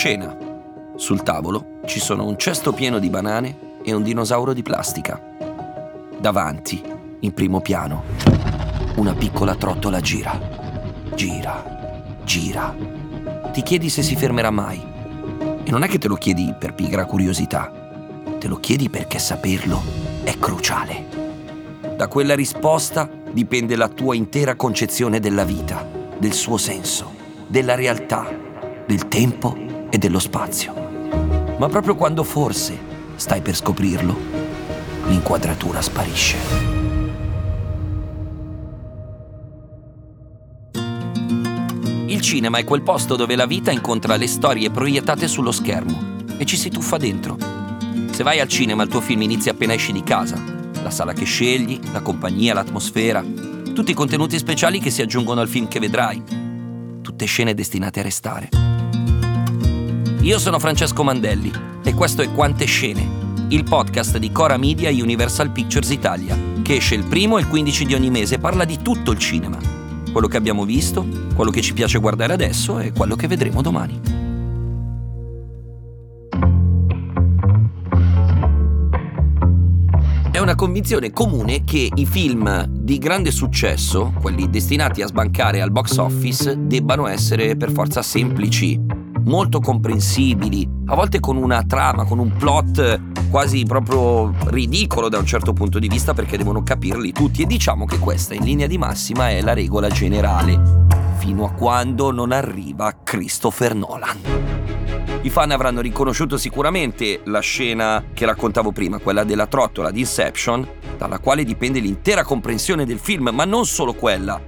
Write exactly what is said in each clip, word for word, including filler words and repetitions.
scena. Sul tavolo ci sono un cesto pieno di banane e un dinosauro di plastica. Davanti, in primo piano, una piccola trottola gira. Gira, gira. Ti chiedi se si fermerà mai. E non è che te lo chiedi per pigra curiosità. Te lo chiedi perché saperlo è cruciale. Da quella risposta dipende la tua intera concezione della vita, del suo senso, della realtà, del tempo e dello spazio. Ma proprio quando forse stai per scoprirlo, l'inquadratura sparisce. Il cinema è quel posto dove la vita incontra le storie proiettate sullo schermo e ci si tuffa dentro. Se vai al cinema, il tuo film inizia appena esci di casa. La sala che scegli, la compagnia, l'atmosfera, tutti i contenuti speciali che si aggiungono al film che vedrai. Tutte scene destinate a restare. Io sono Francesco Mandelli e questo è Quante Scene, il podcast di Cora Media e Universal Pictures Italia, che esce il primo e il quindici di ogni mese e parla di tutto il cinema. Quello che abbiamo visto, quello che ci piace guardare adesso e quello che vedremo domani. È una convinzione comune che i film di grande successo, quelli destinati a sbancare al box office, debbano essere per forza semplici, molto comprensibili, a volte con una trama, con un plot quasi proprio ridicolo da un certo punto di vista, perché devono capirli tutti. E diciamo che questa in linea di massima è la regola generale, fino a quando non arriva Christopher Nolan. I fan avranno riconosciuto sicuramente la scena che raccontavo prima, quella della trottola di Inception, dalla quale dipende l'intera comprensione del film, ma non solo quella,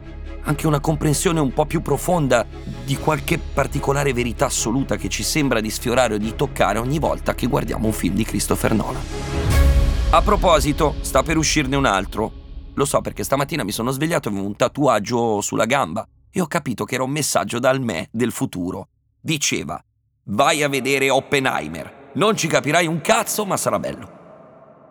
anche una comprensione un po' più profonda di qualche particolare verità assoluta che ci sembra di sfiorare o di toccare ogni volta che guardiamo un film di Christopher Nolan. A proposito, sta per uscirne un altro. Lo so perché stamattina mi sono svegliato e avevo un tatuaggio sulla gamba e ho capito che era un messaggio dal me del futuro. Diceva: vai a vedere Oppenheimer, non ci capirai un cazzo ma sarà bello.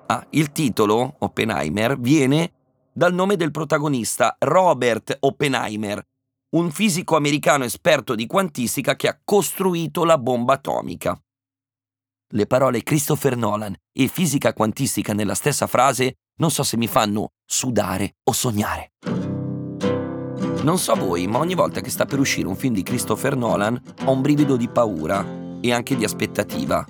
Ah, il titolo, Oppenheimer, viene dal nome del protagonista, Robert Oppenheimer, un fisico americano esperto di quantistica che ha costruito la bomba atomica. Le parole Christopher Nolan e fisica quantistica nella stessa frase non so se mi fanno sudare o sognare. Non so voi, ma ogni volta che sta per uscire un film di Christopher Nolan ho un brivido di paura e anche di aspettativa.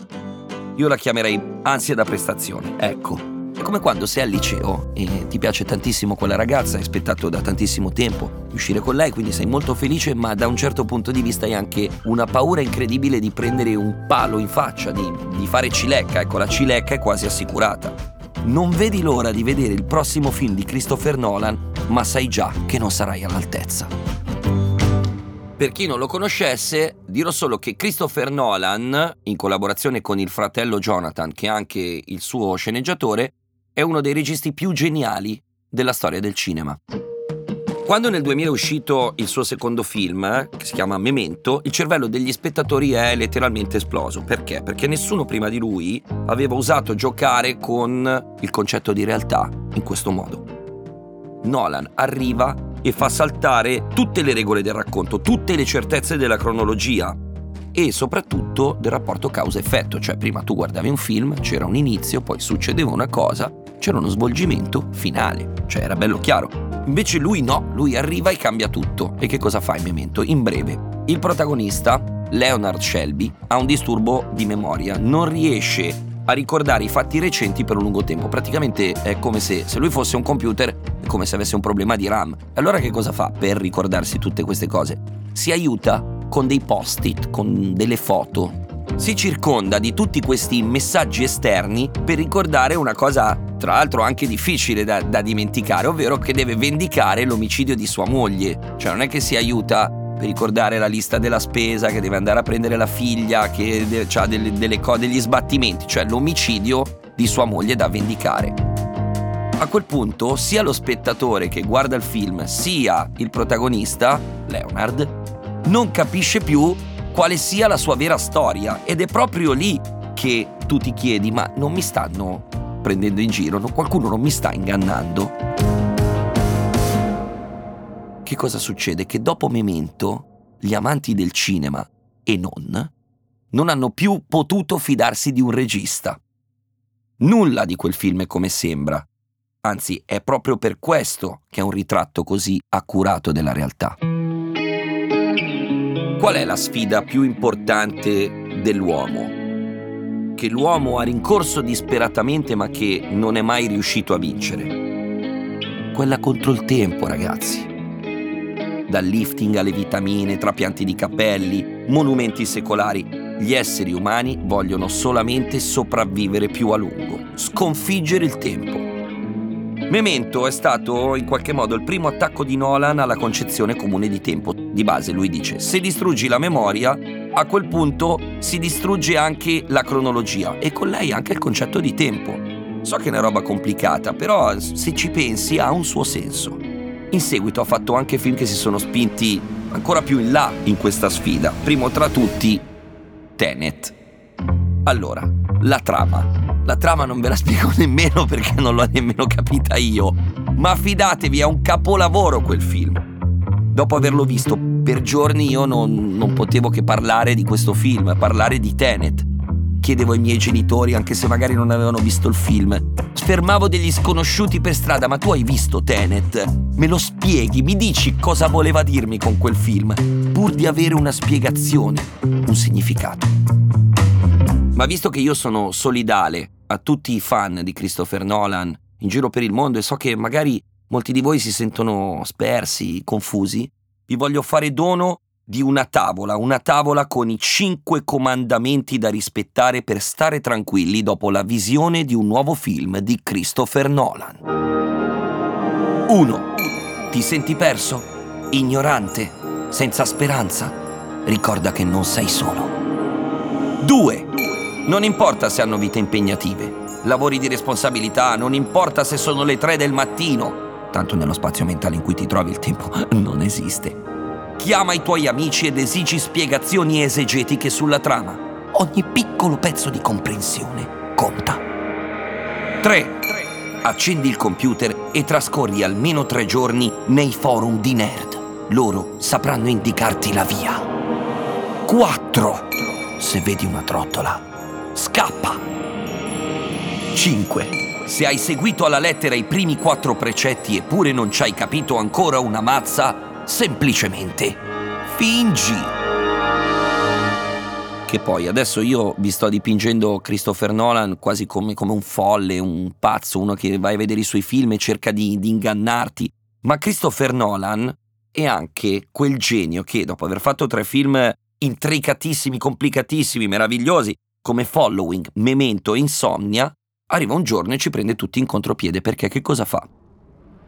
Io la chiamerei ansia da prestazione, ecco. È come quando sei al liceo e ti piace tantissimo quella ragazza, hai aspettato da tantissimo tempo di uscire con lei, quindi sei molto felice, ma da un certo punto di vista hai anche una paura incredibile di prendere un palo in faccia, di, di fare cilecca. Ecco, la cilecca è quasi assicurata. Non vedi l'ora di vedere il prossimo film di Christopher Nolan, ma sai già che non sarai all'altezza. Per chi non lo conoscesse, dirò solo che Christopher Nolan, in collaborazione con il fratello Jonathan, che è anche il suo sceneggiatore, è uno dei registi più geniali della storia del cinema. Quando nel duemila è uscito il suo secondo film, che si chiama Memento, il cervello degli spettatori è letteralmente esploso. Perché? Perché nessuno prima di lui aveva osato giocare con il concetto di realtà in questo modo. Nolan arriva e fa saltare tutte le regole del racconto, tutte le certezze della cronologia e soprattutto del rapporto causa-effetto. Cioè, prima tu guardavi un film, c'era un inizio, poi succedeva una cosa, c'era uno svolgimento finale, cioè era bello chiaro. Invece lui no, lui arriva e cambia tutto. E che cosa fa in Memento? In breve, il protagonista, Leonard Shelby, ha un disturbo di memoria, non riesce a ricordare i fatti recenti per un lungo tempo. Praticamente è come se, se lui fosse un computer, è come se avesse un problema di RAM. Allora che cosa fa per ricordarsi tutte queste cose? Si aiuta con dei post-it, con delle foto. Si circonda di tutti questi messaggi esterni per ricordare una cosa, tra l'altro anche difficile da, da dimenticare, ovvero che deve vendicare l'omicidio di sua moglie. Cioè non è che si aiuta per ricordare la lista della spesa, che deve andare a prendere la figlia, che de- ha delle, delle co- degli sbattimenti, cioè l'omicidio di sua moglie da vendicare. A quel punto sia lo spettatore che guarda il film, sia il protagonista, Leonard, non capisce più quale sia la sua vera storia, ed è proprio lì che tu ti chiedi: ma non mi stanno prendendo in giro? No, qualcuno non mi sta ingannando? Che cosa succede? Che dopo Memento gli amanti del cinema, e non, non hanno più potuto fidarsi di un regista. Nulla di quel film è come sembra. Anzi, è proprio per questo che è un ritratto così accurato della realtà. Qual è la sfida più importante dell'uomo? Che l'uomo ha rincorso disperatamente ma che non è mai riuscito a vincere. Quella contro il tempo, ragazzi. Dal lifting alle vitamine, trapianti di capelli, monumenti secolari. Gli esseri umani vogliono solamente sopravvivere più a lungo, sconfiggere il tempo. Memento è stato in qualche modo il primo attacco di Nolan alla concezione comune di tempo. Di base lui dice: se distruggi la memoria, a quel punto si distrugge anche la cronologia e con lei anche il concetto di tempo. So che è una roba complicata, però se ci pensi ha un suo senso. In seguito ha fatto anche film che si sono spinti ancora più in là in questa sfida, primo tra tutti Tenet. Allora, la trama. La trama non ve la spiego nemmeno perché non l'ho nemmeno capita io, ma fidatevi, è un capolavoro quel film. Dopo averlo visto per giorni io non, non potevo che parlare di questo film, parlare di Tenet. Chiedevo ai miei genitori, anche se magari non avevano visto il film, fermavo degli sconosciuti per strada: ma tu hai visto Tenet? Me lo spieghi, mi dici cosa voleva dirmi con quel film, pur di avere una spiegazione, un significato. Ma visto che io sono solidale a tutti i fan di Christopher Nolan in giro per il mondo e so che magari molti di voi si sentono spersi, confusi, vi voglio fare dono di una tavola, una tavola con i cinque comandamenti da rispettare per stare tranquilli dopo la visione di un nuovo film di Christopher Nolan. uno. Ti senti perso? Ignorante? Senza speranza? Ricorda che non sei solo. due. Non importa se hanno vite impegnative, lavori di responsabilità, non importa se sono le tre del mattino, tanto nello spazio mentale in cui ti trovi il tempo non esiste. Chiama i tuoi amici ed esigi spiegazioni esegetiche sulla trama. Ogni piccolo pezzo di comprensione conta. tre. Accendi il computer e trascorri almeno tre giorni nei forum di nerd. Loro sapranno indicarti la via. quattro. Se vedi una trottola, scappa. cinque. Se hai seguito alla lettera i primi quattro precetti eppure non ci hai capito ancora una mazza, semplicemente fingi. Che poi adesso io vi sto dipingendo Christopher Nolan quasi come, come un folle, un pazzo, uno che vai a vedere i suoi film e cerca di, di ingannarti, ma Christopher Nolan è anche quel genio che dopo aver fatto tre film intricatissimi, complicatissimi, meravigliosi come Following, Memento e Insomnia, arriva un giorno e ci prende tutti in contropiede, perché che cosa fa?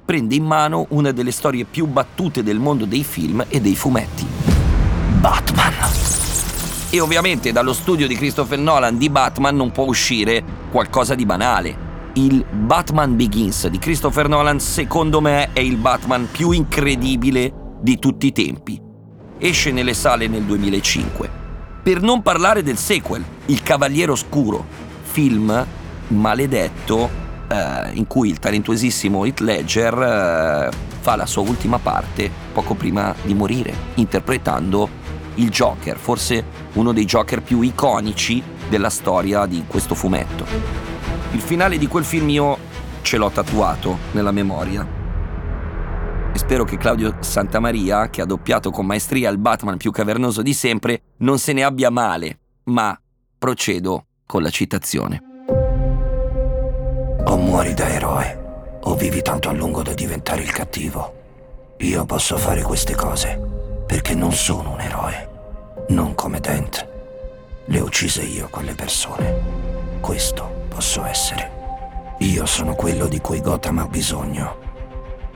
Prende in mano una delle storie più battute del mondo dei film e dei fumetti: Batman. E ovviamente dallo studio di Christopher Nolan di Batman non può uscire qualcosa di banale. Il Batman Begins di Christopher Nolan, secondo me, è il Batman più incredibile di tutti i tempi. Esce nelle sale nel duemilacinque. Per non parlare del sequel, Il Cavaliere Oscuro, film maledetto in cui il talentuosissimo Heath Ledger uh, fa la sua ultima parte poco prima di morire, interpretando il Joker, forse uno dei Joker più iconici della storia di questo fumetto. Il finale di quel film io ce l'ho tatuato nella memoria e spero che Claudio Santamaria, che ha doppiato con maestria il Batman più cavernoso di sempre, non se ne abbia male, ma procedo con la citazione. O muori da eroe, o vivi tanto a lungo da diventare il cattivo. Io posso fare queste cose perché non sono un eroe. Non come Dent. Le uccise io quelle persone. Questo posso essere. Io sono quello di cui Gotham ha bisogno.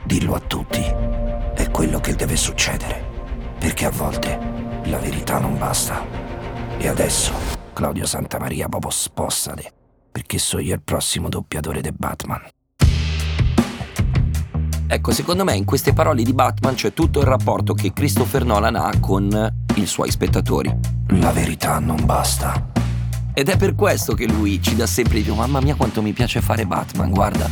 Dillo a tutti. È quello che deve succedere. Perché a volte la verità non basta. E adesso Claudio Santamaria proprio spossade, perché so io il prossimo doppiatore di Batman. Ecco, secondo me in queste parole di Batman c'è tutto il rapporto che Christopher Nolan ha con i suoi spettatori. La verità non basta. Ed è per questo che lui ci dà sempre più: mamma mia quanto mi piace fare Batman, guarda.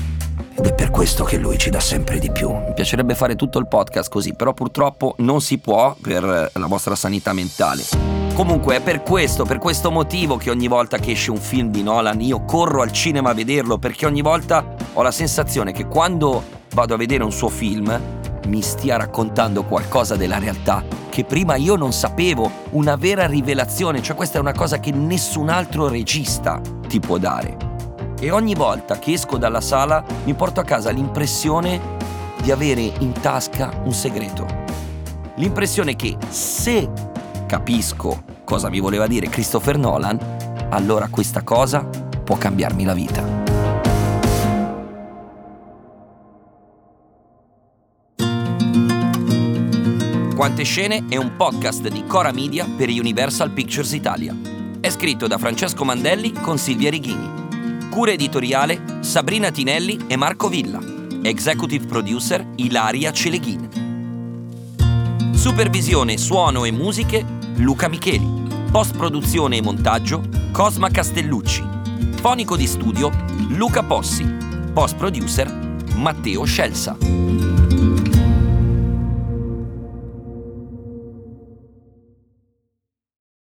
ed è per questo che lui ci dà sempre di più. Mi piacerebbe fare tutto il podcast così, però purtroppo non si può per la vostra sanità mentale. Comunque è per questo, per questo motivo che ogni volta che esce un film di Nolan io corro al cinema a vederlo, perché ogni volta ho la sensazione che quando vado a vedere un suo film mi stia raccontando qualcosa della realtà che prima io non sapevo, una vera rivelazione, cioè questa è una cosa che nessun altro regista ti può dare. E ogni volta che esco dalla sala mi porto a casa l'impressione di avere in tasca un segreto. L'impressione che se capisco cosa mi voleva dire Christopher Nolan, allora questa cosa può cambiarmi la vita. Quante Scene è un podcast di Cora Media per Universal Pictures Italia. È scritto da Francesco Mandelli con Silvia Righini. Cura editoriale Sabrina Tinelli e Marco Villa. Executive producer Ilaria Celeghin. Supervisione, suono e musiche Luca Micheli. Post-produzione e montaggio Cosma Castellucci. Fonico di studio Luca Possi. Post-producer Matteo Scelsa.